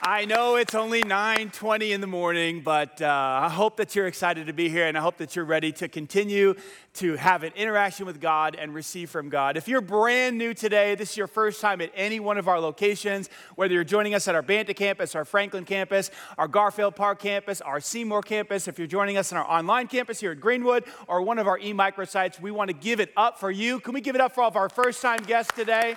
I know it's only 9:20 in the morning, but I hope that you're excited to be here, and I hope that you're ready to continue to have an interaction with God and receive from God. If you're brand new today, this is your first time at any one of our locations, whether you're joining us at our Banta campus, our Franklin campus, our Garfield Park campus, our Seymour campus, if you're joining us on our online campus here at Greenwood, or one of our e-microsites, we want to give it up for you. Can we give it up for all of our first-time guests today?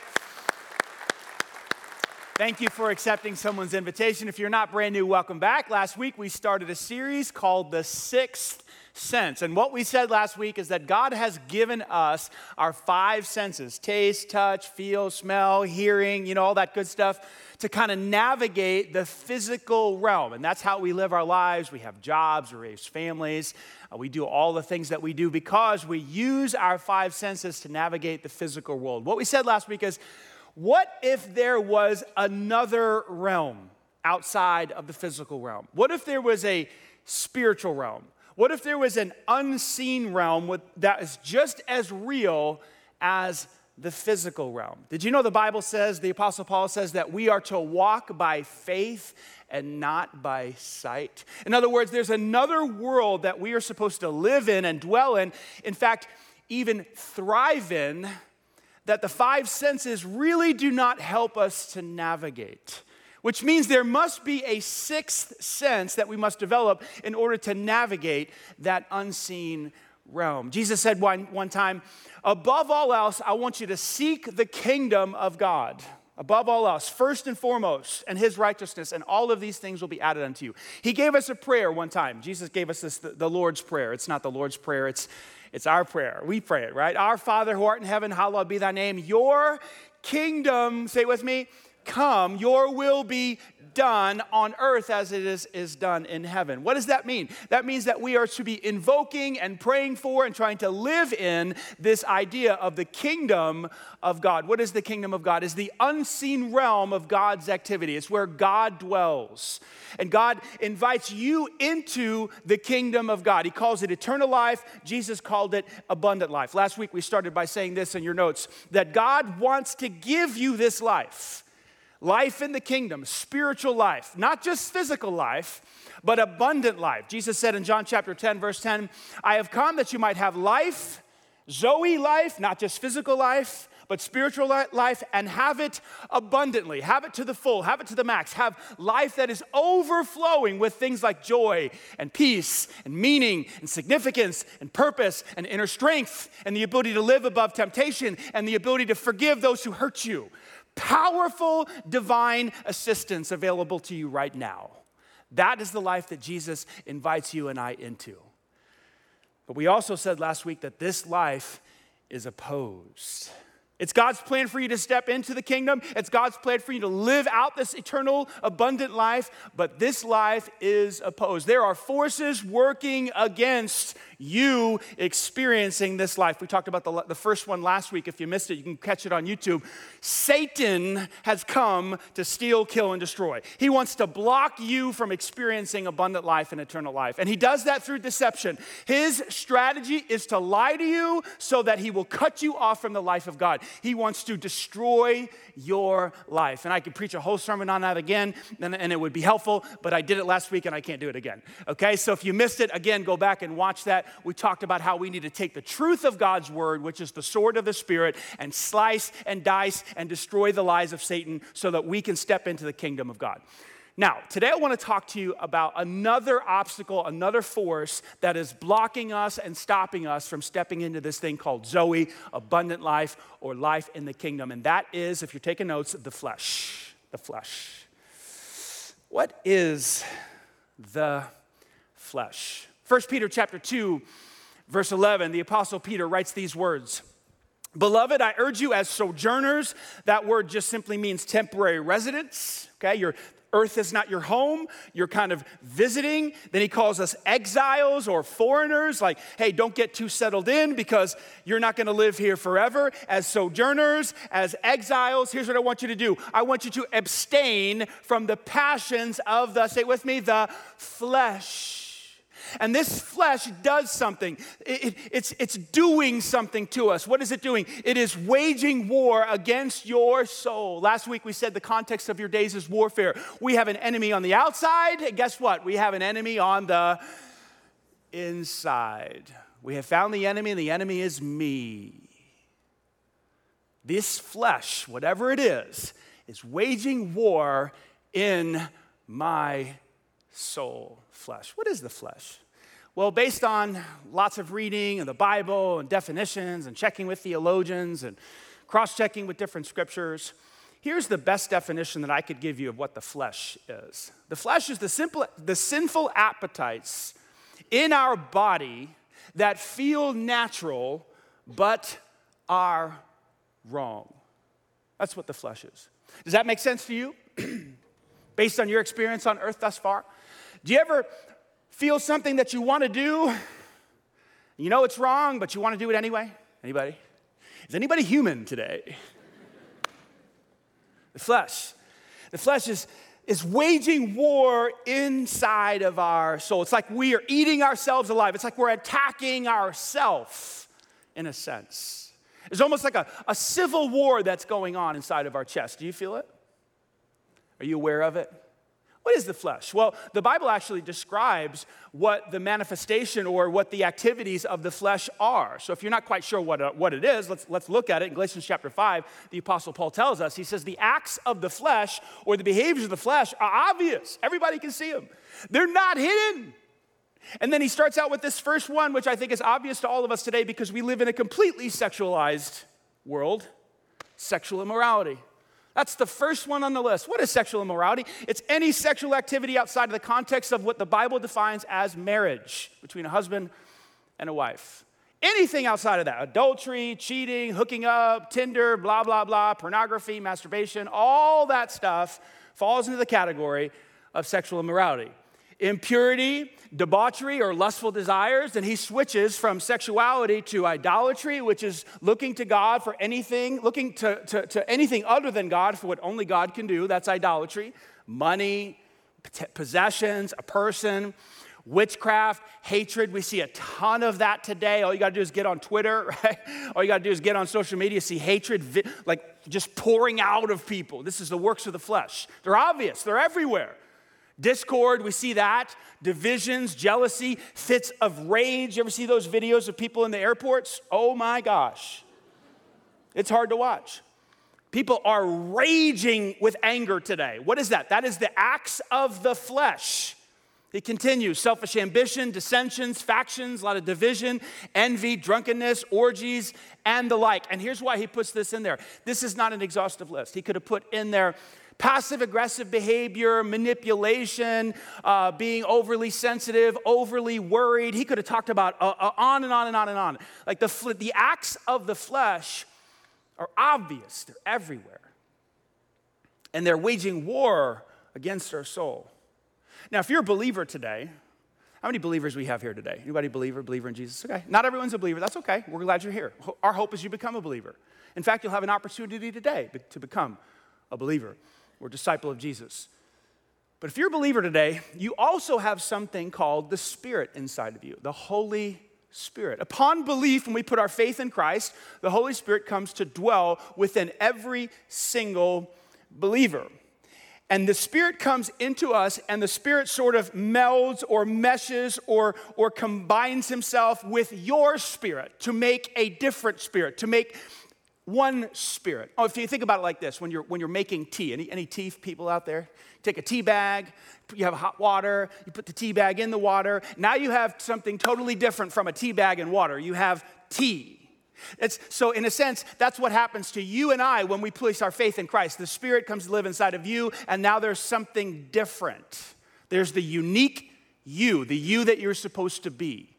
Thank you for accepting someone's invitation. If you're not brand new, welcome back. Last week, we started a series called The Sixth Sense. And what we said last week is that God has given us our five senses, taste, touch, feel, smell, hearing, all that good stuff, to kind of navigate the physical realm. And that's how we live our lives. We have jobs, we raise families. We do all the things that we do because we use our five senses to navigate the physical world. What we said last week is, what if there was another realm outside of the physical realm? What if there was a spiritual realm? What if there was an unseen realm that is just as real as the physical realm? Did you know the Bible says, the Apostle Paul says, that we are to walk by faith and not by sight? In other words, there's another world that we are supposed to live in and dwell in fact, even thrive in, that the five senses really do not help us to navigate, which means there must be a sixth sense that we must develop in order to navigate that unseen realm. Jesus said one time, above all else, I want you to seek the kingdom of God. Above all else, first and foremost, and his righteousness, and all of these things will be added unto you. He gave us a prayer one time. Jesus gave us this, the Lord's Prayer. It's not the Lord's Prayer, it's our prayer. We pray it, right? Our Father who art in heaven, hallowed be thy name. Your kingdom, say it with me, come, your will be done on earth as it is done in heaven. What does that mean? That means that we are to be invoking and praying for and trying to live in this idea of the kingdom of God. What is the kingdom of God? It's the unseen realm of God's activity. It's where God dwells. And God invites you into the kingdom of God. He calls it eternal life. Jesus called it abundant life. Last week we started by saying this in your notes, that God wants to give you this life. Life in the kingdom, spiritual life, not just physical life, but abundant life. Jesus said in John chapter 10, verse 10, I have come that you might have life, Zoe life, not just physical life, but spiritual life, and have it abundantly, have it to the full, have it to the max, have life that is overflowing with things like joy and peace and meaning and significance and purpose and inner strength and the ability to live above temptation and the ability to forgive those who hurt you. Powerful divine assistance available to you right now. That is the life that Jesus invites you and I into. But we also said last week that this life is opposed. It's God's plan for you to step into the kingdom. It's God's plan for you to live out this eternal, abundant life. But this life is opposed. There are forces working against you experiencing this life. We talked about the first one last week. If you missed it, you can catch it on YouTube. Satan has come to steal, kill, and destroy. He wants to block you from experiencing abundant life and eternal life. And he does that through deception. His strategy is to lie to you so that he will cut you off from the life of God. He wants to destroy your life. And I could preach a whole sermon on that again, and it would be helpful, but I did it last week, and I can't do it again. Okay, so if you missed it, again, go back and watch that. We talked about how we need to take the truth of God's word, which is the sword of the Spirit, and slice and dice and destroy the lies of Satan so that we can step into the kingdom of God. Now, today I want to talk to you about another obstacle, another force that is blocking us and stopping us from stepping into this thing called Zoe, abundant life, or life in the kingdom. And that is, if you're taking notes, the flesh. The flesh. What is the flesh? 1 Peter chapter 2, verse 11, the Apostle Peter writes these words. Beloved, I urge you as sojourners, that word just simply means temporary residence, okay? Your earth is not your home, you're kind of visiting. Then he calls us exiles or foreigners, like, hey, don't get too settled in because you're not gonna live here forever. As sojourners, as exiles, here's what I want you to do. I want you to abstain from the passions of the, say it with me, the flesh. And this flesh does something. It's doing something to us. What is it doing? It is waging war against your soul. Last week we said the context of your days is warfare. We have an enemy on the outside, and guess what? We have an enemy on the inside. We have found the enemy, and the enemy is me. This flesh, whatever it is waging war in my soul. Flesh. What is the flesh? Well, based on lots of reading of the Bible and definitions and checking with theologians and cross-checking with different scriptures, here's the best definition that I could give you of what the flesh is. The flesh is the sinful appetites in our body that feel natural but are wrong. That's what the flesh is. Does that make sense to you? Based on your experience on earth thus far? Do you ever feel something that you want to do? You know it's wrong, but you want to do it anyway? Anybody? Is anybody human today? The flesh. The flesh is waging war inside of our soul. It's like we are eating ourselves alive. It's like we're attacking ourselves, in a sense. It's almost like a civil war that's going on inside of our chest. Do you feel it? Are you aware of it? What is the flesh? Well, the Bible actually describes what the manifestation or what the activities of the flesh are. So if you're not quite sure what it is, let's look at it. In Galatians chapter 5, the Apostle Paul tells us, he says, the acts of the flesh or the behaviors of the flesh are obvious. Everybody can see them. They're not hidden. And then he starts out with this first one, which I think is obvious to all of us today because we live in a completely sexualized world, sexual immorality. That's the first one on the list. What is sexual immorality? It's any sexual activity outside of the context of what the Bible defines as marriage between a husband and a wife. Anything outside of that, adultery, cheating, hooking up, Tinder, blah, blah, blah, pornography, masturbation, all that stuff falls into the category of sexual immorality. Impurity, debauchery, or lustful desires, then he switches from sexuality to idolatry, which is looking to God for anything, looking to anything other than God for what only God can do. That's idolatry. Money, possessions, a person, witchcraft, hatred. We see a ton of that today. All you got to do is get on Twitter, right? All you got to do is get on social media, see hatred, like just pouring out of people. This is the works of the flesh. They're obvious. They're everywhere. Discord, we see that. Divisions, jealousy, fits of rage. You ever see those videos of people in the airports? Oh my gosh. It's hard to watch. People are raging with anger today. What is that? That is the acts of the flesh. It continues, selfish ambition, dissensions, factions, a lot of division, envy, drunkenness, orgies, and the like. And here's why he puts this in there. This is not an exhaustive list. He could have put in there passive-aggressive behavior, manipulation, being overly sensitive, overly worried. He could have talked about on and on and on and on. Like the acts of the flesh are obvious. They're everywhere. And they're waging war against our soul. Now, if you're a believer today, how many believers we have here today? Anybody believer in Jesus? Okay. Not everyone's a believer. That's okay. We're glad you're here. Our hope is you become a believer. In fact, you'll have an opportunity today to become a believer. We're disciple of Jesus. But if you're a believer today, you also have something called the Spirit inside of you, the Holy Spirit. Upon belief, when we put our faith in Christ, the Holy Spirit comes to dwell within every single believer. And the Spirit comes into us, and the Spirit sort of melds or meshes or combines himself with your spirit to make a different spirit, to make one Spirit. Oh, if you think about it like this, when you're making tea, any tea people out there? Take a tea bag, you have hot water, you put the tea bag in the water. Now you have something totally different from a tea bag and water. You have tea. So in a sense, that's what happens to you and I when we place our faith in Christ. The Spirit comes to live inside of you, and now there's something different. There's the unique you, the you that you're supposed to be.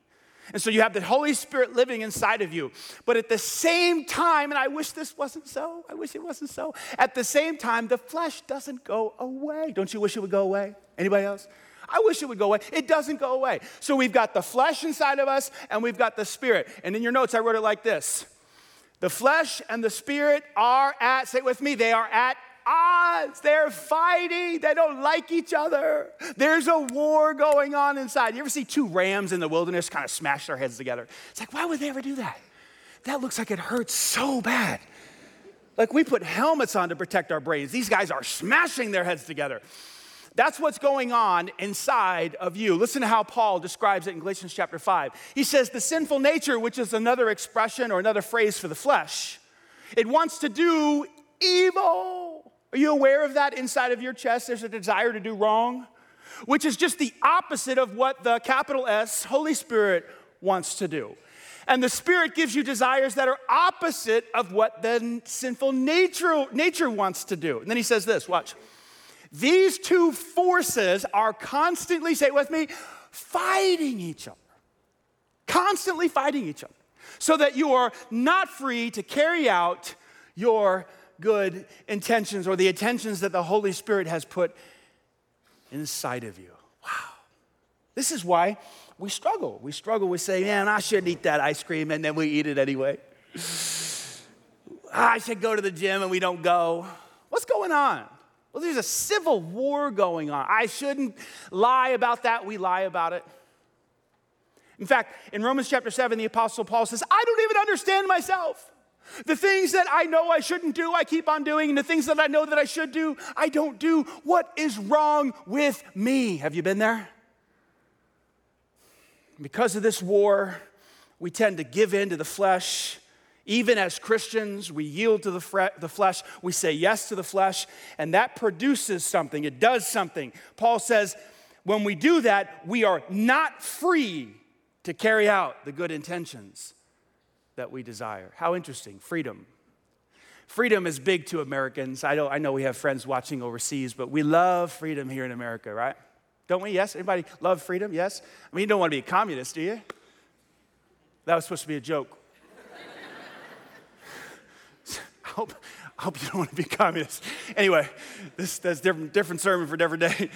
And so you have the Holy Spirit living inside of you. But at the same time, and I wish this wasn't so, I wish it wasn't so, at the same time, the flesh doesn't go away. Don't you wish it would go away? Anybody else? I wish it would go away. It doesn't go away. So we've got the flesh inside of us, and we've got the Spirit. And in your notes, I wrote it like this. The flesh and the Spirit are at, say it with me, they are at odds. They're fighting. They don't like each other. There's a war going on inside. You ever see two rams in the wilderness kind of smash their heads together? It's like, why would they ever do that? That looks like it hurts so bad. Like, we put helmets on to protect our brains. These guys are smashing their heads together. That's what's going on inside of you. Listen to how Paul describes it in Galatians chapter 5. He says, the sinful nature, which is another expression or another phrase for the flesh, it wants to do evil. Are you aware of that inside of your chest? There's a desire to do wrong, which is just the opposite of what the capital S, Holy Spirit, wants to do. And the Spirit gives you desires that are opposite of what the sinful nature wants to do. And then he says this, watch. These two forces are constantly, say it with me, fighting each other. Constantly fighting each other. So that you are not free to carry out your good intentions or the intentions that the Holy Spirit has put inside of you. Wow. This is why we struggle. We struggle with saying, man, I shouldn't eat that ice cream, and then we eat it anyway. I should go to the gym, and we don't go. What's going on? Well, there's a civil war going on. I shouldn't lie about that. We lie about it. In fact, in Romans chapter 7, the Apostle Paul says, I don't even understand myself. The things that I know I shouldn't do, I keep on doing. And the things that I know that I should do, I don't do. What is wrong with me? Have you been there? Because of this war, we tend to give in to the flesh. Even as Christians, we yield to the flesh, we say yes to the flesh, and that produces something. It does something. Paul says, when we do that, we are not free to carry out the good intentions that we desire. How interesting. Freedom. Freedom is big to Americans. I know we have friends watching overseas, but we love freedom here in America, right? Don't we? Yes? Anybody love freedom? Yes? I mean, you don't want to be a communist, do you? That was supposed to be a joke. I hope you don't want to be a communist. Anyway, that's a different sermon for a different day.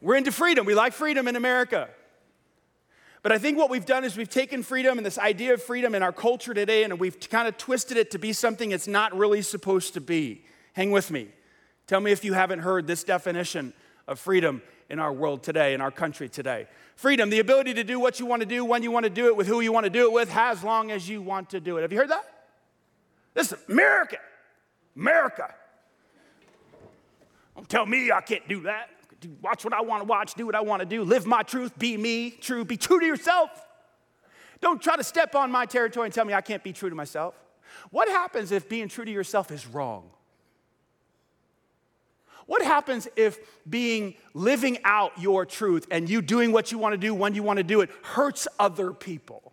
We're into freedom. We like freedom in America. But I think what we've done is we've taken freedom and this idea of freedom in our culture today, and we've kind of twisted it to be something it's not really supposed to be. Hang with me. Tell me if you haven't heard this definition of freedom in our world today, in our country today. Freedom, the ability to do what you want to do, when you want to do it, with who you want to do it with, as long as you want to do it. Have you heard that? This is America. America. Don't tell me I can't do that. Watch what I want to watch, do what I want to do, live my truth, be me, true, be true to yourself. Don't try to step on my territory and tell me I can't be true to myself. What happens if being true to yourself is wrong? What happens if living out your truth and you doing what you want to do when you want to do it hurts other people?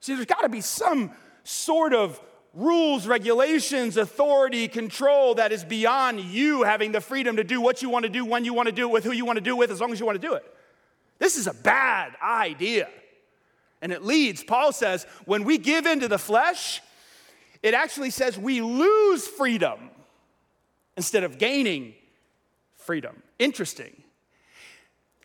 See, there's got to be some sort of rules, regulations, authority, control that is beyond you having the freedom to do what you want to do, when you want to do it, with who you want to do it with, as long as you want to do it. This is a bad idea. And it leads, Paul says, when we give into the flesh, it actually says we lose freedom instead of gaining freedom. Interesting.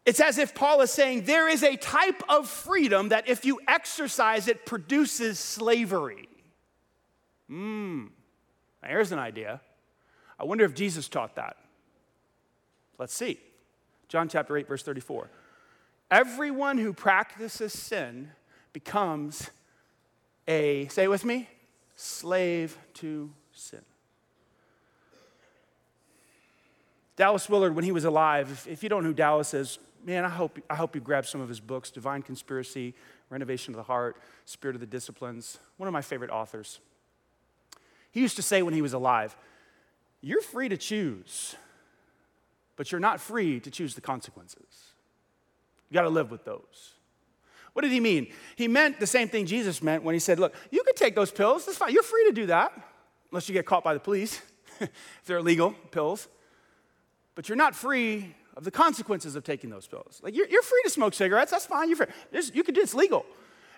It's as if Paul is saying there is a type of freedom that if you exercise it produces slavery. Now here's an idea. I wonder if Jesus taught that. Let's see. John chapter 8, verse 34. Everyone who practices sin becomes a, say it with me, slave to sin. Dallas Willard, when he was alive, if you don't know who Dallas is, man, I hope you grab some of his books, Divine Conspiracy, Renovation of the Heart, Spirit of the Disciplines. One of my favorite authors. He used to say when he was alive, "You're free to choose, but you're not free to choose the consequences. You got to live with those." What did he mean? He meant the same thing Jesus meant when he said, "Look, you can take those pills. That's fine. You're free to do that, unless you get caught by the police, if they're illegal pills. But you're not free of the consequences of taking those pills. Like you're free to smoke cigarettes. That's fine. You're free. You can do it. It's legal.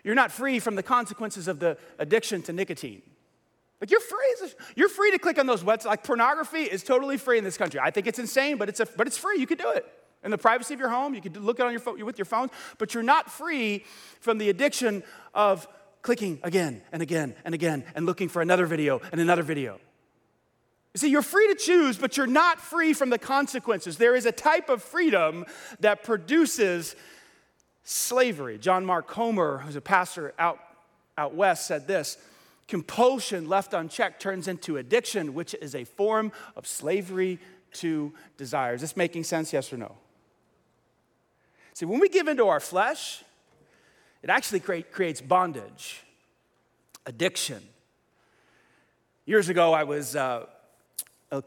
You're not free from the consequences of the addiction to nicotine. Like you're free to click on those websites. Like pornography is totally free in this country. I think it's insane, but it's free. You can do it in the privacy of your home. You can look it on your phone with your phone. But you're not free from the addiction of clicking again and again and again and looking for another video and another video. You see, you're free to choose, but you're not free from the consequences. There is a type of freedom that produces slavery. John Mark Comer, who's a pastor out west, said this: "Compulsion left unchecked turns into addiction, which is a form of slavery to desires." Is this making sense, yes or no? See, when we give into our flesh, it actually creates bondage, addiction. Years ago, I was a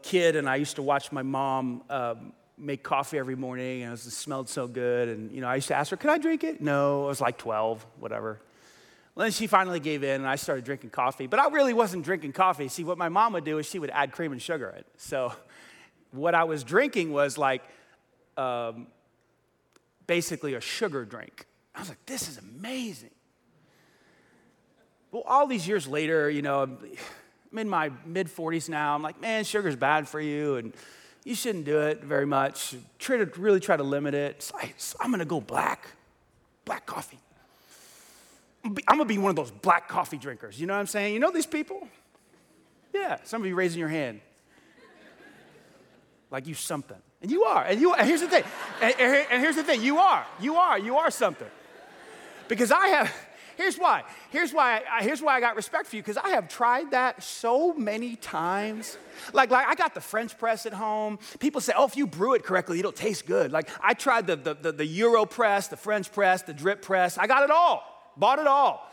kid, and I used to watch my mom make coffee every morning, and it smelled so good. And I used to ask her, "Can I drink it?" No, I was like 12, whatever. Well, then she finally gave in, and I started drinking coffee. But I really wasn't drinking coffee. See, what my mom would do is she would add cream and sugar in it. So what I was drinking was like basically a sugar drink. I was like, this is amazing. Well, all these years later, I'm in my mid-40s now. I'm like, man, sugar's bad for you, and you shouldn't do it very much. Really try to limit it. So I'm going to go black coffee. I'm going to be one of those black coffee drinkers. You know what I'm saying? You know these people? Yeah, some of you raising your hand. Like you something. And you are. And here's the thing. And here's the thing. You are something. Because here's why I got respect for you, because I have tried that so many times. Like I got the French press at home. People say, "Oh, if you brew it correctly, it'll taste good." Like I tried the Euro press, the French press, the drip press. I got it all. Bought it all.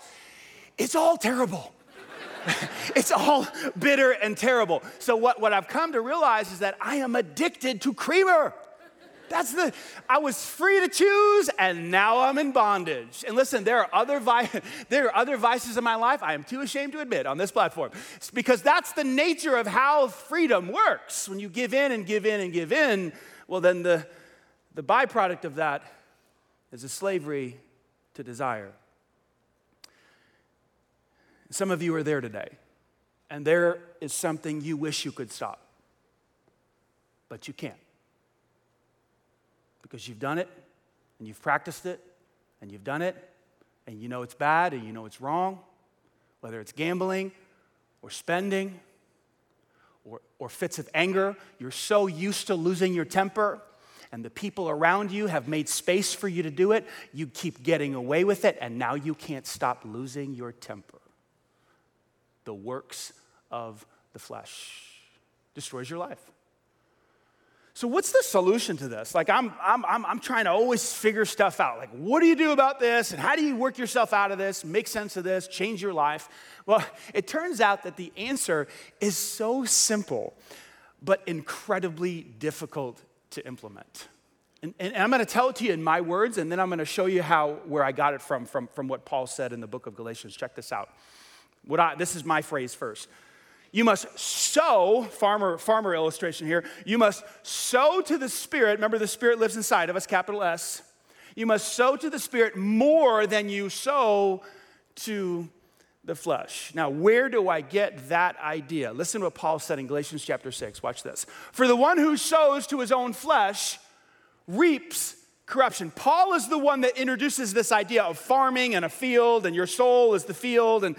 It's all terrible. It's all bitter and terrible. So what I've come to realize is that I am addicted to creamer. I was free to choose, and now I'm in bondage. And listen, there are other vices in my life I am too ashamed to admit on this platform. It's because that's the nature of how freedom works. When you give in and give in and give in, well, then the byproduct of that is a slavery to desire. Some of you are there today, and there is something you wish you could stop, but you can't, because you've done it, and you've practiced it, and you've done it, and you know it's bad, and you know it's wrong, whether it's gambling or spending or fits of anger. You're so used to losing your temper, and the people around you have made space for you to do it. You keep getting away with it, and now you can't stop losing your temper. The works of the flesh destroys your life. So what's the solution to this? Like I'm trying to always figure stuff out. Like, what do you do about this? And how do you work yourself out of this, make sense of this, change your life? Well, it turns out that the answer is so simple, but incredibly difficult to implement. And I'm going to tell it to you in my words, and then I'm going to show you where I got it from what Paul said in the book of Galatians. Check this out. This is my phrase first. You must sow, farmer illustration here. You must sow to the Spirit. Remember, the Spirit lives inside of us, capital S. You must sow to the Spirit more than you sow to the flesh. Now, where do I get that idea? Listen to what Paul said in Galatians chapter 6. Watch this. "For the one who sows to his own flesh reaps corruption." Paul is the one that introduces this idea of farming and a field, and your soul is the field, and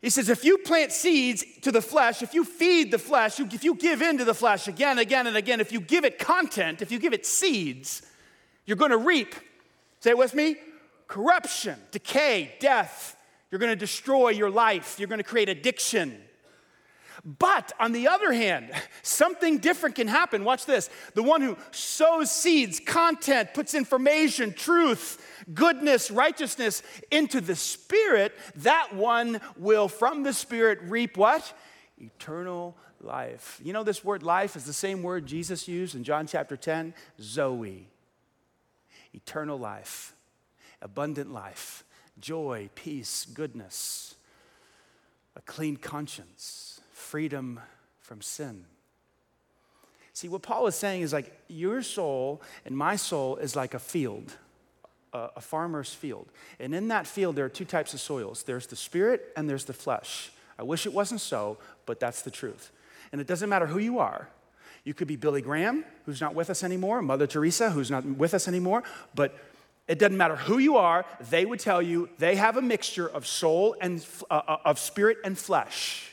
he says, if you plant seeds to the flesh, if you feed the flesh, if you give in to the flesh again, again, and again, if you give it content, if you give it seeds, you're going to reap, say it with me, corruption, decay, death. You're going to destroy your life. You're going to create addiction. But on the other hand, something different can happen. Watch this. The one who sows seeds, content, puts information, truth, goodness, righteousness into the Spirit, that one will from the Spirit reap what? Eternal life. You know, this word life is the same word Jesus used in John chapter 10, Zoe. Eternal life, abundant life, joy, peace, goodness, a clean conscience, freedom from sin. See, what Paul is saying is like your soul and my soul is like a field, a farmer's field. And in that field, there are two types of soils. There's the spirit and there's the flesh. I wish it wasn't so, but that's the truth. And it doesn't matter who you are. You could be Billy Graham, who's not with us anymore, Mother Teresa, who's not with us anymore, but it doesn't matter who you are. They would tell you they have a mixture of soul and of spirit and flesh.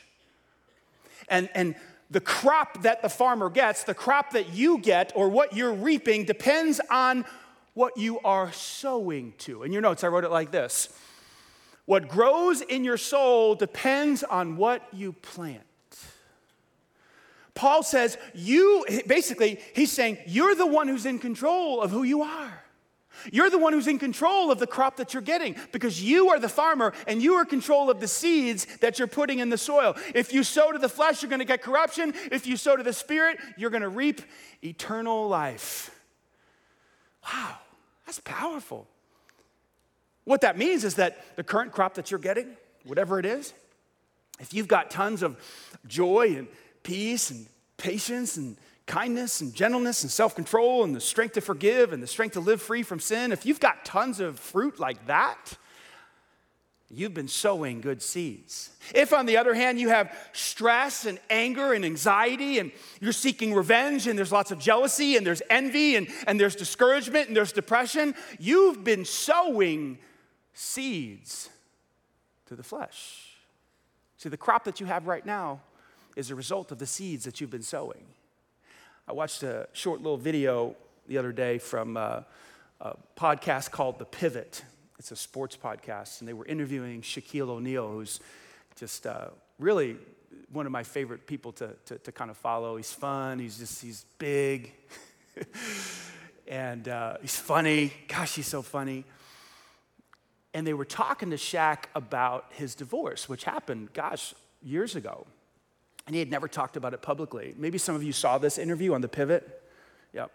And the crop that the farmer gets, the crop that you get or what you're reaping depends on what you are sowing to. In your notes, I wrote it like this. What grows in your soul depends on what you plant. Paul says, he's saying, you're the one who's in control of who you are. You're the one who's in control of the crop that you're getting because you are the farmer and you are in control of the seeds that you're putting in the soil. If you sow to the flesh, you're going to get corruption. If you sow to the spirit, you're going to reap eternal life. Wow, that's powerful. What that means is that the current crop that you're getting, whatever it is, if you've got tons of joy and peace and patience and kindness and gentleness and self-control and the strength to forgive and the strength to live free from sin, if you've got tons of fruit like that, you've been sowing good seeds. If, on the other hand, you have stress and anger and anxiety and you're seeking revenge and there's lots of jealousy and there's envy and there's discouragement and there's depression, you've been sowing seeds to the flesh. See, the crop that you have right now is a result of the seeds that you've been sowing. I watched a short little video the other day from a podcast called The Pivot. It's a sports podcast, and they were interviewing Shaquille O'Neal, who's just really one of my favorite people to kind of follow. He's fun. He's big, and he's funny. Gosh, he's so funny. And they were talking to Shaq about his divorce, which happened, years ago. And he had never talked about it publicly. Maybe some of you saw this interview on The Pivot. Yep.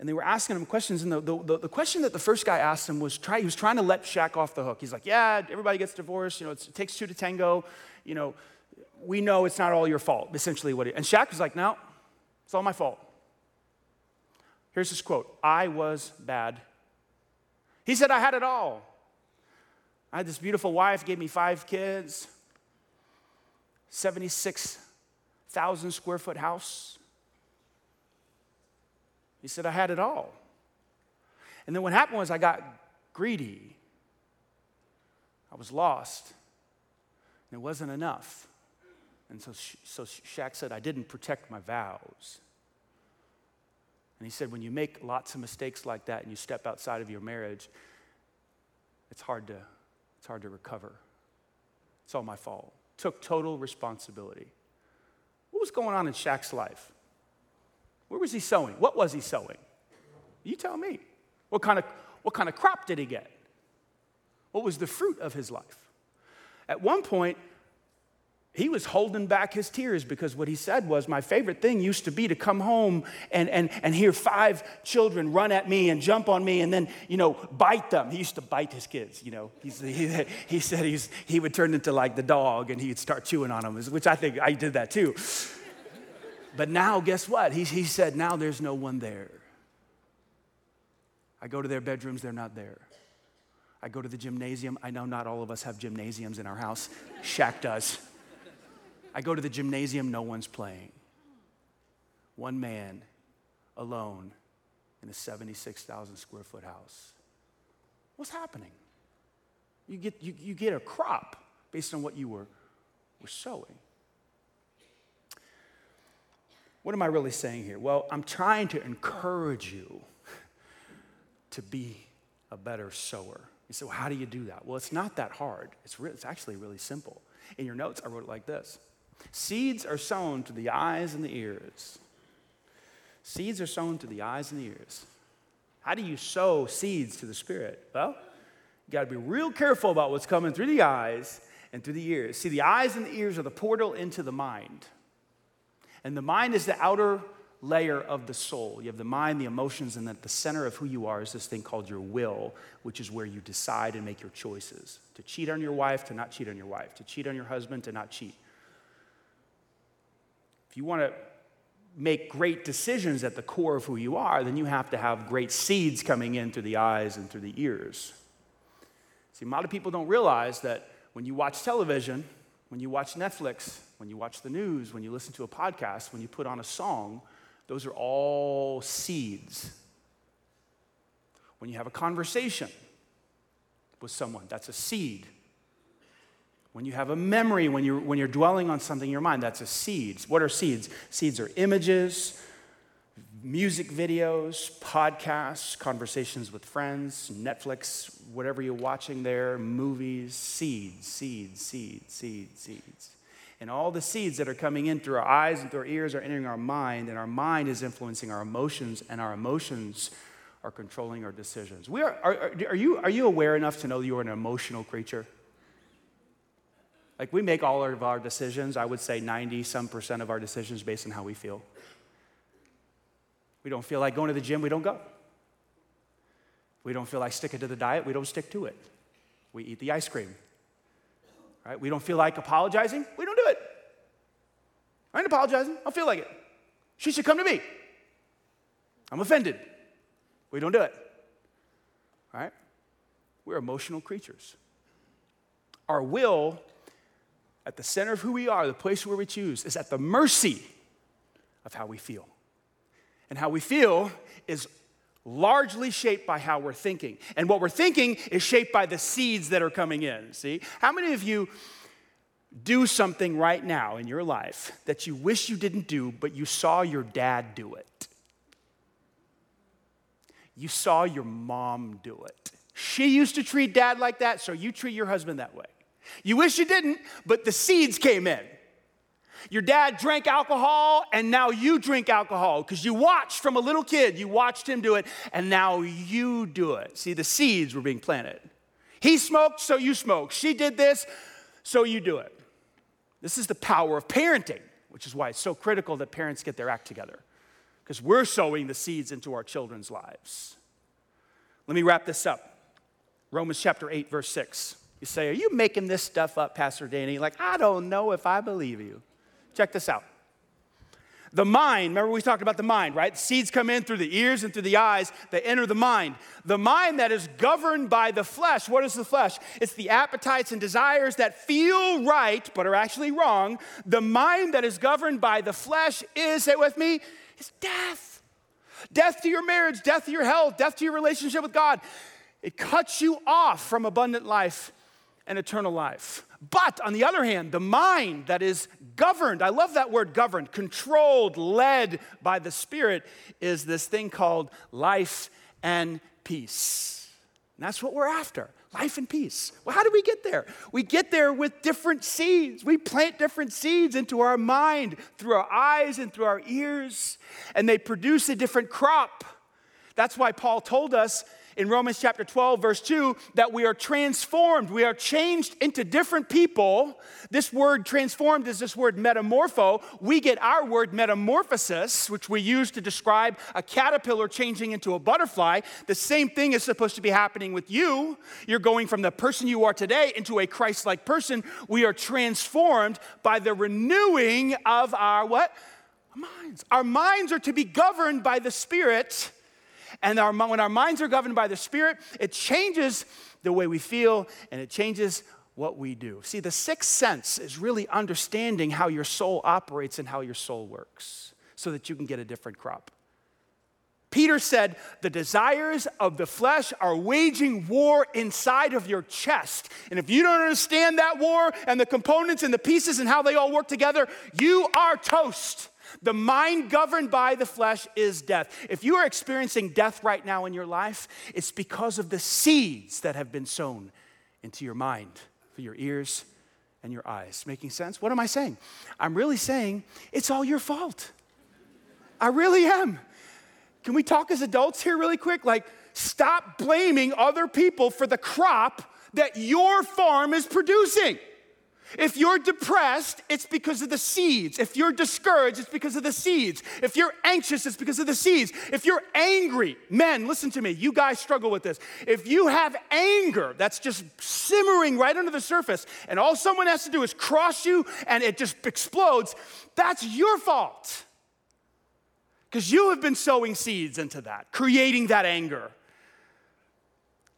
And they were asking him questions. And the question that the first guy asked him was, he was trying to let Shaq off the hook. He's like, yeah, everybody gets divorced. You know, it takes two to tango. You know, we know it's not all your fault, essentially. And Shaq was like, no, it's all my fault. Here's his quote. I was bad. He said, I had it all. I had this beautiful wife, gave me 5 kids. 76,000 square foot house. He said, I had it all. And then what happened was I got greedy. I was lost. And it wasn't enough. And so Shaq said, I didn't protect my vows. And he said, when you make lots of mistakes like that and you step outside of your marriage, it's hard to recover. It's all my fault. Took total responsibility. What was going on in Shaq's life? Where was he sowing? What was he sowing? You tell me. What kind of crop did he get? What was the fruit of his life? At one point, he was holding back his tears because what he said was, my favorite thing used to be to come home and hear 5 children run at me and jump on me and then, you know, bite them. He used to bite his kids, you know. He said he would turn into like the dog and he'd start chewing on them, which I think I did that too. But now, guess what? He said, now there's no one there. I go to their bedrooms, they're not there. I go to the gymnasium. I know not all of us have gymnasiums in our house. Shaq does. I go to the gymnasium, no one's playing. One man alone in a 76,000 square foot house. What's happening? You get a crop based on what you were sowing. What am I really saying here? Well, I'm trying to encourage you to be a better sower. You say, well, how do you do that? Well, it's not that hard. It's actually really simple. In your notes, I wrote it like this. Seeds are sown to the eyes and the ears. Seeds are sown to the eyes and the ears. How do you sow seeds to the Spirit? Well, you got to be real careful about what's coming through the eyes and through the ears. See, the eyes and the ears are the portal into the mind. And the mind is the outer layer of the soul. You have the mind, the emotions, and at the center of who you are is this thing called your will, which is where you decide and make your choices. To cheat on your wife, to not cheat on your wife. To cheat on your husband, to not cheat. If you want to make great decisions at the core of who you are, then you have to have great seeds coming in through the eyes and through the ears. See, a lot of people don't realize that when you watch television, when you watch Netflix, when you watch the news, when you listen to a podcast, when you put on a song, those are all seeds. When you have a conversation with someone, that's a seed. When you have a memory, when you're dwelling on something in your mind, that's a seed. What are seeds? Seeds are images, music videos, podcasts, conversations with friends, Netflix, whatever you're watching there, movies, seeds, seeds, seeds, seeds, seeds. And all the seeds that are coming in through our eyes and through our ears are entering our mind, and our mind is influencing our emotions, and our emotions are controlling our decisions. Are you aware enough to know that you're an emotional creature? Like, we make all of our decisions, I would say 90-some% of our decisions based on how we feel. We don't feel like going to the gym, we don't go. We don't feel like sticking to the diet, we don't stick to it. We eat the ice cream. Right? We don't feel like apologizing, we don't do it. I ain't apologizing, I don't feel like it. She should come to me. I'm offended. We don't do it. All right? We're emotional creatures. Our will, at the center of who we are, the place where we choose, is at the mercy of how we feel. And how we feel is largely shaped by how we're thinking. And what we're thinking is shaped by the seeds that are coming in, see? How many of you do something right now in your life that you wish you didn't do, but you saw your dad do it? You saw your mom do it. She used to treat dad like that, so you treat your husband that way. You wish you didn't, but the seeds came in. Your dad drank alcohol, and now you drink alcohol because you watched from a little kid. You watched him do it, and now you do it. See, the seeds were being planted. He smoked, so you smoke. She did this, so you do it. This is the power of parenting, which is why it's so critical that parents get their act together, because we're sowing the seeds into our children's lives. Let me wrap this up. Romans chapter 8, verse 6. You say, are you making this stuff up, Pastor Danny? Like, I don't know if I believe you. Check this out. The mind, remember we talked about the mind, right? Seeds come in through the ears and through the eyes. They enter the mind. The mind that is governed by the flesh. What is the flesh? It's the appetites and desires that feel right but are actually wrong. The mind that is governed by the flesh is, say it with me, is death. Death to your marriage, death to your health, death to your relationship with God. It cuts you off from abundant life and eternal life. But on the other hand, the mind that is governed, I love that word governed, controlled, led by the Spirit, is this thing called life and peace. And that's what we're after, life and peace. Well, how do we get there? We get there with different seeds. We plant different seeds into our mind, through our eyes and through our ears, and they produce a different crop. That's why Paul told us, in Romans chapter 12, verse 2, that we are transformed. We are changed into different people. This word transformed is this word metamorpho. We get our word metamorphosis, which we use to describe a caterpillar changing into a butterfly. The same thing is supposed to be happening with you. You're going from the person you are today into a Christ-like person. We are transformed by the renewing of our what? Minds. Our minds are to be governed by the Spirit. And when our minds are governed by the Spirit, it changes the way we feel, and it changes what we do. See, the sixth sense is really understanding how your soul operates and how your soul works so that you can get a different crop. Peter said, the desires of the flesh are waging war inside of your chest. And if you don't understand that war and the components and the pieces and how they all work together, you are toast. The mind governed by the flesh is death. If you are experiencing death right now in your life, it's because of the seeds that have been sown into your mind, through your ears and your eyes. Making sense? What am I saying? I'm really saying it's all your fault. I really am. Can we talk as adults here really quick? Like, stop blaming other people for the crop that your farm is producing. If you're depressed, it's because of the seeds. If you're discouraged, it's because of the seeds. If you're anxious, it's because of the seeds. If you're angry, men, listen to me, you guys struggle with this. If you have anger that's just simmering right under the surface and all someone has to do is cross you and it just explodes, that's your fault. Because you have been sowing seeds into that, creating that anger.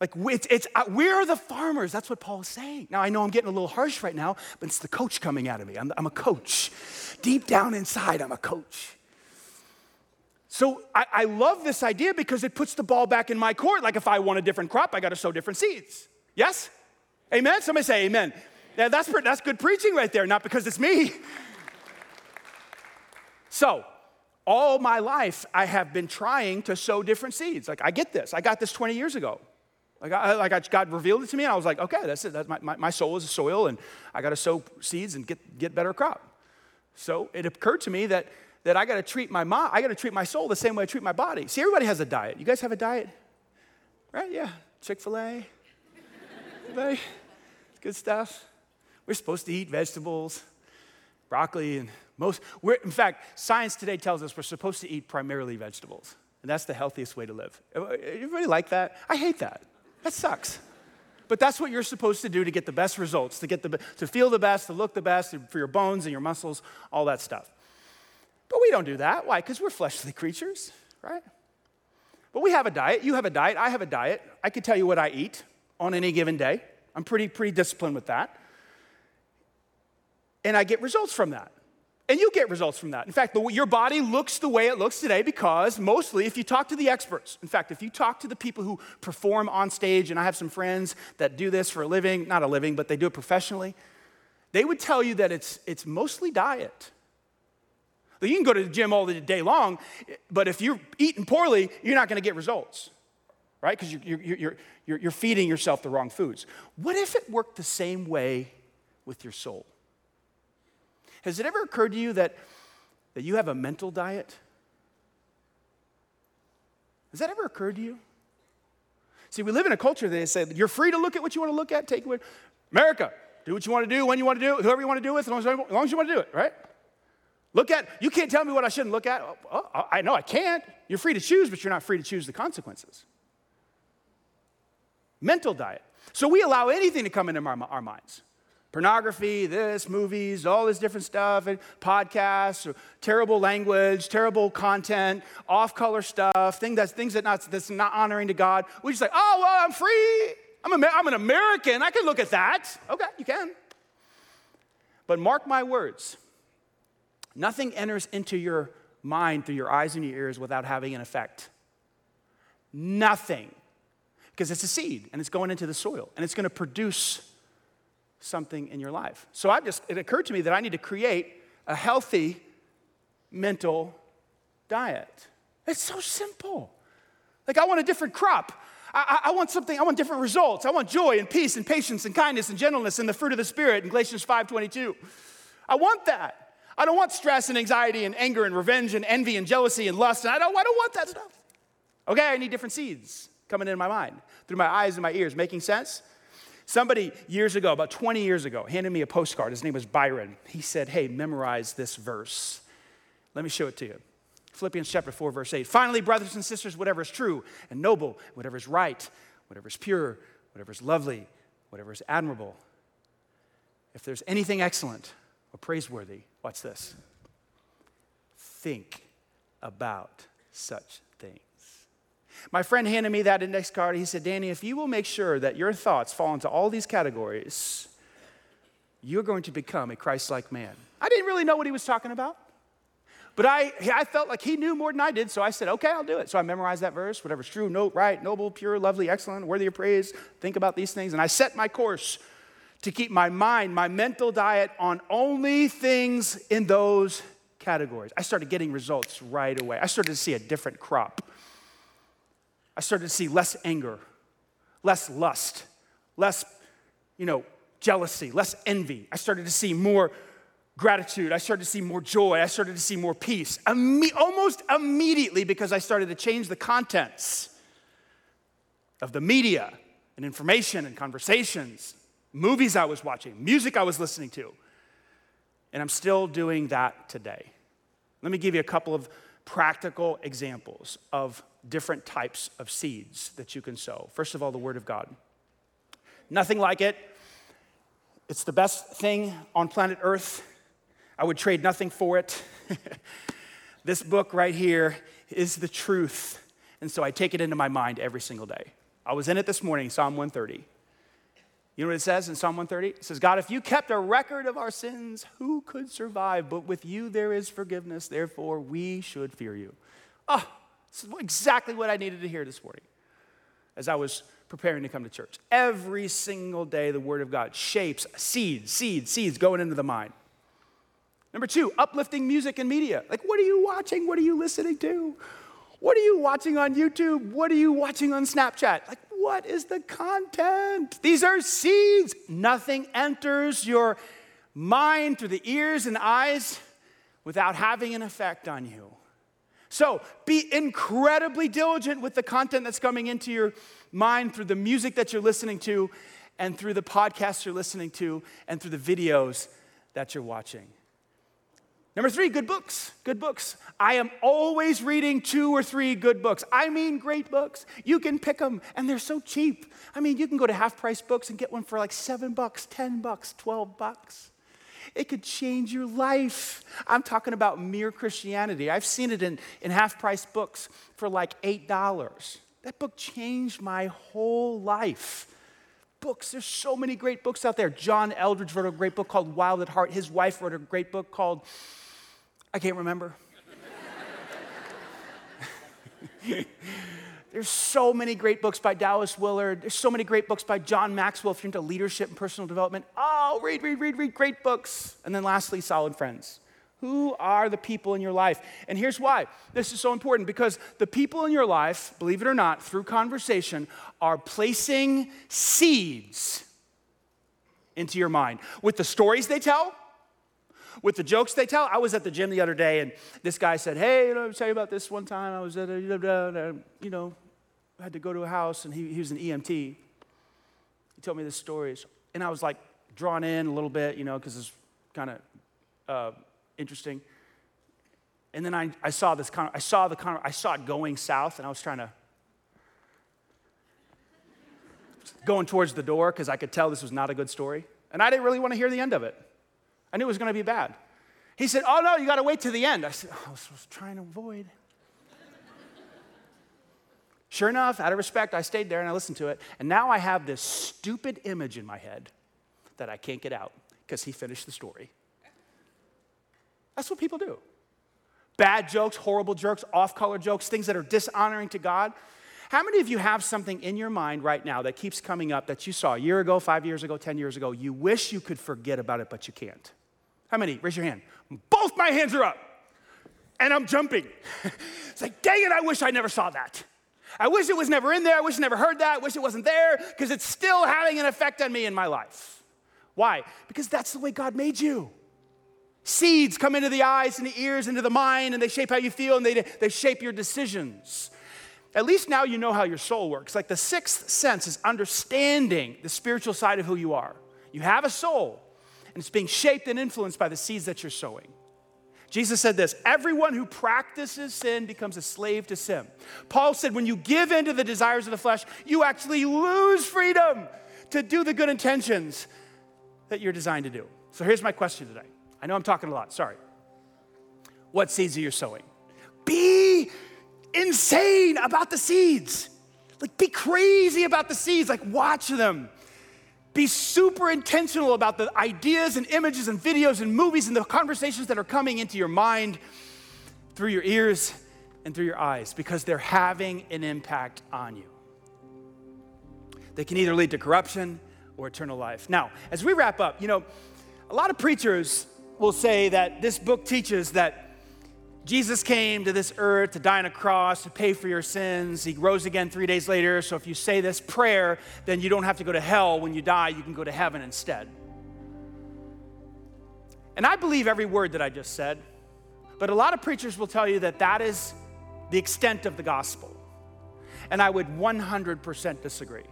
Like, we're the farmers. That's what Paul is saying. Now, I know I'm getting a little harsh right now, but it's the coach coming out of me. I'm a coach. Deep down inside, I'm a coach. So I love this idea because it puts the ball back in my court. Like, if I want a different crop, I got to sow different seeds. Yes? Amen? Somebody say amen. Yeah, that's good preaching right there, not because it's me. So, all my life, I have been trying to sow different seeds. Like, I get this. I got this 20 years ago. Like God revealed it to me, and I was like, okay, that's it. That's my soul is a soil, and I got to sow seeds and get better crop. So it occurred to me that I got to treat my soul the same way I treat my body. See, everybody has a diet. You guys have a diet, right? Yeah, Chick-fil-A, everybody, it's good stuff. We're supposed to eat vegetables, broccoli, and in fact, science today tells us we're supposed to eat primarily vegetables, and that's the healthiest way to live. Everybody like that? I hate that. That sucks. But that's what you're supposed to do to get the best results, to feel the best, to look the best, for your bones and your muscles, all that stuff. But we don't do that. Why? Because we're fleshly creatures, right? But we have a diet. You have a diet. I have a diet. I can tell you what I eat on any given day. I'm pretty disciplined with that. And I get results from that. And you get results from that. In fact, your body looks the way it looks today because mostly if you talk to the experts, in fact, if you talk to the people who perform on stage, and I have some friends that do this for a living, not a living, but they do it professionally, they would tell you that it's mostly diet. You can go to the gym all the day long, but if you're eating poorly, you're not going to get results, right? Because you're feeding yourself the wrong foods. What if it worked the same way with your soul? Has it ever occurred to you that you have a mental diet? Has that ever occurred to you? See, we live in a culture that they say, you're free to look at what you want to look at, take away. America, do what you want to do, when you want to do it, whoever you want to do it with, as long as you want to do it, right? Look at, you can't tell me what I shouldn't look at. Oh, I know I can't. You're free to choose, but you're not free to choose the consequences. Mental diet. So we allow anything to come into our minds. Pornography, this, movies, all this different stuff, and podcasts, terrible language, terrible content, off-color stuff, things that's not honoring to God. We're just like, oh, well, I'm free. I'm an American. I can look at that. Okay, you can. But mark my words. Nothing enters into your mind through your eyes and your ears without having an effect. Nothing. Because it's a seed, and it's going into the soil, and it's going to produce something in your life. So it occurred to me that I need to create a healthy mental diet. It's so simple. Like, I want a different crop. I want something, I want different results. I want joy and peace and patience and kindness and gentleness and the fruit of the Spirit in Galatians 5:22. I want that. I don't want stress and anxiety and anger and revenge and envy and jealousy and lust, and I don't want that stuff. Okay, I need different seeds coming into my mind through my eyes and my ears. Making sense? Somebody years ago, about 20 years ago, handed me a postcard. His name was Byron. He said, hey, memorize this verse. Let me show it to you. Philippians chapter 4, verse 8. Finally, brothers and sisters, whatever is true and noble, whatever is right, whatever is pure, whatever is lovely, whatever is admirable, if there's anything excellent or praiseworthy, watch this. Think about such things. My friend handed me that index card. He said, Danny, if you will make sure that your thoughts fall into all these categories, you're going to become a Christ-like man. I didn't really know what he was talking about, but I felt like he knew more than I did, so I said, okay, I'll do it. So I memorized that verse, whatever's true, right, noble, pure, lovely, excellent, worthy of praise, think about these things. And I set my course to keep my mind, my mental diet on only things in those categories. I started getting results right away. I started to see a different crop. I started to see less anger, less lust, less, jealousy, less envy. I started to see more gratitude. I started to see more joy. I started to see more peace. Almost immediately, because I started to change the contents of the media and information and conversations movies I was watching, music I was listening to. And I'm still doing that today. Let me give you a couple of practical examples of different types of seeds that you can sow. First of all, the Word of God. Nothing like it. It's the best thing on planet Earth. I would trade nothing for it. This book right here is the truth. And so I take it into my mind every single day. I was in it this morning, Psalm 130. You know what it says in Psalm 130? It says, God, if you kept a record of our sins, who could survive? But with you there is forgiveness, therefore we should fear you. Oh, this is exactly what I needed to hear this morning as I was preparing to come to church. Every single day, the Word of God shapes seeds going into the mind. Number two, uplifting music and media. Like, what are you watching? What are you listening to? What are you watching on YouTube? What are you watching on Snapchat? Like, what is the content? These are seeds. Nothing enters your mind through the ears and eyes without having an effect on you. So be incredibly diligent with the content that's coming into your mind through the music that you're listening to and through the podcasts you're listening to and through the videos that you're watching. Number three, good books, good books. I am always reading 2 or 3 good books. I mean, great books. You can pick them, and they're so cheap. I mean, you can go to Half Price Books and get one for like $7, $10, $12. It could change your life. I'm talking about Mere Christianity. I've seen it in Half Price Books for like $8. That book changed my whole life. Books. There's so many great books out there. John Eldridge wrote a great book called Wild at Heart. His wife wrote a great book called, I can't remember. There's so many great books by Dallas Willard. There's so many great books by John Maxwell if you're into leadership and personal development. Oh, read, great books. And then lastly, solid friends. Who are the people in your life? And here's why. This is so important because the people in your life, believe it or not, through conversation, are placing seeds into your mind with the stories they tell, with the jokes they tell. I was at the gym the other day, and this guy said, hey, you know, I'll tell you about this one time. I was at I had to go to a house, and he was an EMT. He told me this story, and I was, like, drawn in a little bit, you know, because it's kind of interesting. And then I saw it going south, and I was trying to, going towards the door, because I could tell this was not a good story. And I didn't really want to hear the end of it. I knew it was going to be bad. He said, oh, no, you got to wait till the end. I said, oh, I was trying to avoid. Sure enough, out of respect, I stayed there and I listened to it. And now I have this stupid image in my head that I can't get out because he finished the story. That's what people do. Bad jokes, horrible jokes, off-color jokes, things that are dishonoring to God. How many of you have something in your mind right now that keeps coming up that you saw a year ago, 5 years ago, 10 years ago? You wish you could forget about it, but you can't. How many? Raise your hand. Both my hands are up, and I'm jumping. It's like, dang it, I wish I never saw that. I wish it was never in there. I wish I never heard that. I wish it wasn't there because it's still having an effect on me in my life. Why? Because that's the way God made you. Seeds come into the eyes and the ears, into the mind, and they shape how you feel, and they shape your decisions. At least now you know how your soul works. Like the sixth sense is understanding the spiritual side of who you are. You have a soul, and it's being shaped and influenced by the seeds that you're sowing. Jesus said this, everyone who practices sin becomes a slave to sin. Paul said, when you give in to the desires of the flesh, you actually lose freedom to do the good intentions that you're designed to do. So here's my question today. I know I'm talking a lot, sorry. What seeds are you sowing? Be insane about the seeds. Like, be crazy about the seeds. Like, watch them. Be super intentional about the ideas and images and videos and movies and the conversations that are coming into your mind through your ears and through your eyes because they're having an impact on you. They can either lead to corruption or eternal life. Now, as we wrap up, you know, a lot of preachers will say that this book teaches that Jesus came to this earth to die on a cross, to pay for your sins. He rose again 3 days later. So if you say this prayer, then you don't have to go to hell when you die. You can go to heaven instead. And I believe every word that I just said. But a lot of preachers will tell you that that is the extent of the gospel. And I would 100% disagree.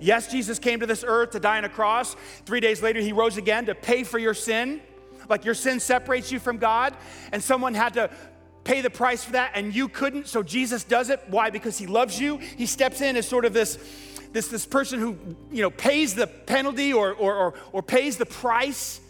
Yes, Jesus came to this earth to die on a cross. 3 days later, he rose again to pay for your sin. Like your sin separates you from God, and someone had to pay the price for that, and you couldn't, so Jesus does it. Why? Because he loves you. He steps in as sort of this person who, you know, pays the penalty or pays the price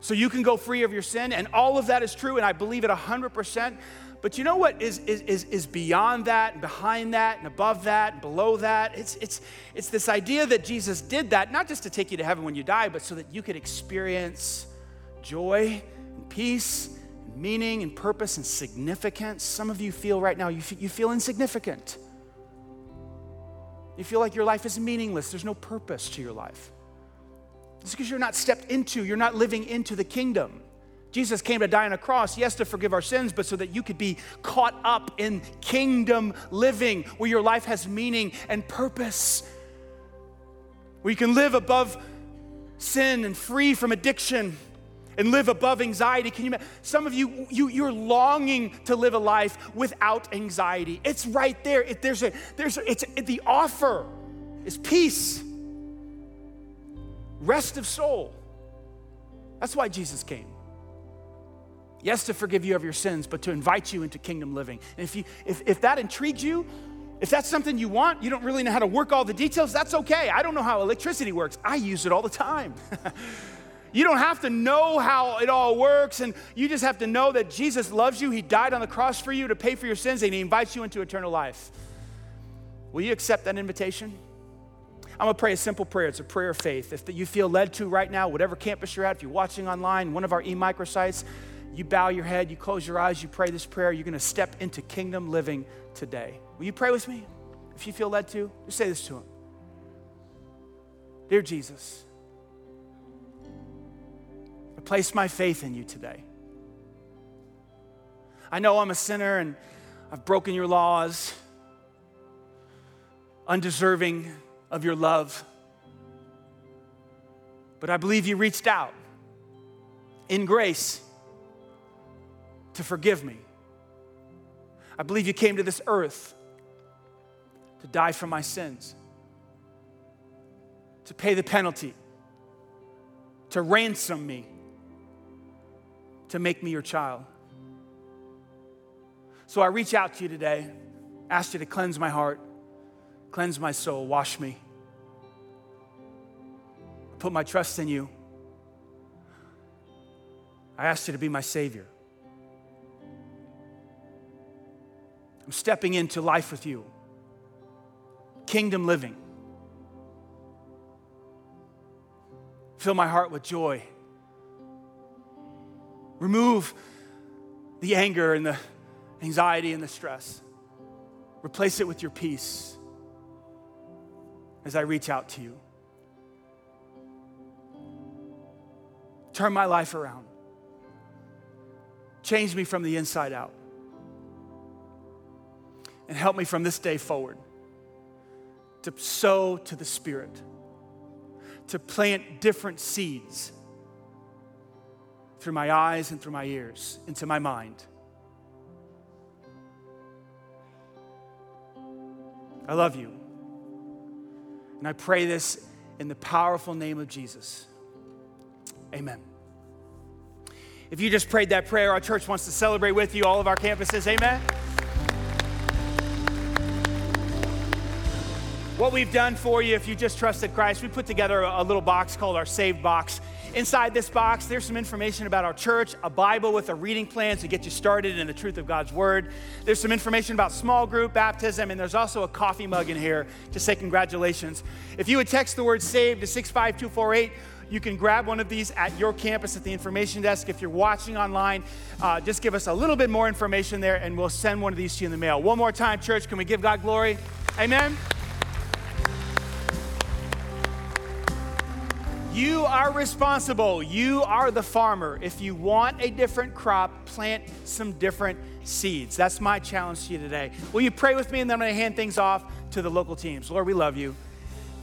so you can go free of your sin. And all of that is true, and I believe it 100%. But you know what is beyond that and behind that and above that and below that? It's this idea that Jesus did that, not just to take you to heaven when you die, but so that you could experience joy and peace, and meaning and purpose and significance. Some of you feel right now, you feel insignificant. You feel like your life is meaningless. There's no purpose to your life. It's because you're not stepped into, you're not living into the kingdom. Jesus came to die on a cross, yes, to forgive our sins, but so that you could be caught up in kingdom living, where your life has meaning and purpose, where you can live above sin and free from addiction and live above anxiety. Can you? Some of you, you're longing to live a life without anxiety. It's right there. The offer is peace, rest of soul. That's why Jesus came. Yes, to forgive you of your sins, but to invite you into kingdom living. And if that intrigues you, if that's something you want, you don't really know how to work all the details, that's okay. I don't know how electricity works. I use it all the time. You don't have to know how it all works, and you just have to know that Jesus loves you. He died on the cross for you to pay for your sins, and he invites you into eternal life. Will you accept that invitation? I'm gonna pray a simple prayer. It's a prayer of faith. If you feel led to right now, whatever campus you're at, if you're watching online, one of our e-micro sites, you bow your head, you close your eyes, you pray this prayer. You're gonna step into kingdom living today. Will you pray with me? If you feel led to, just say this to him. Dear Jesus, I place my faith in you today. I know I'm a sinner and I've broken your laws, undeserving of your love, but I believe you reached out in grace to forgive me. I believe you came to this earth to die for my sins, to pay the penalty, to ransom me, to make me your child. So I reach out to you today, ask you to cleanse my heart, cleanse my soul, wash me. I put my trust in you. I ask you to be my Savior. I'm stepping into life with you, kingdom living. Fill my heart with joy. Remove the anger and the anxiety and the stress. Replace it with your peace as I reach out to you. Turn my life around. Change me from the inside out. And help me from this day forward to sow to the Spirit, to plant different seeds through my eyes and through my ears, into my mind. I love you. And I pray this in the powerful name of Jesus. Amen. If you just prayed that prayer, our church wants to celebrate with you, all of our campuses. Amen. What we've done for you, if you just trusted Christ, we put together a little box called our Saved Box. Inside this box, there's some information about our church, a Bible with a reading plan to get you started in the truth of God's Word. There's some information about small group, baptism, and there's also a coffee mug in here to say congratulations. If you would text the word SAVE to 65248, you can grab one of these at your campus at the information desk. If you're watching online, just give us a little bit more information there, and we'll send one of these to you in the mail. One more time, church, can we give God glory? Amen. You are responsible. You are the farmer. If you want a different crop, plant some different seeds. That's my challenge to you today. Will you pray with me, and then I'm going to hand things off to the local teams. Lord, we love you.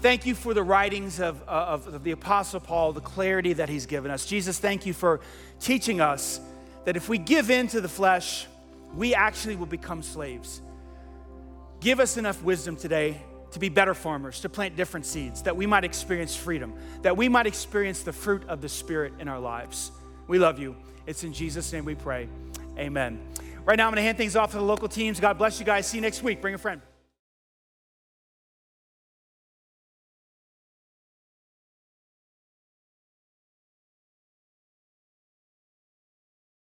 Thank you for the writings of the Apostle Paul, the clarity that he's given us. Jesus, thank you for teaching us that if we give in to the flesh, we actually will become slaves. Give us enough wisdom today to be better farmers, to plant different seeds, that we might experience freedom, that we might experience the fruit of the Spirit in our lives. We love you. It's in Jesus' name we pray. Amen. Right now, I'm going to hand things off to the local teams. God bless you guys. See you next week. Bring a friend.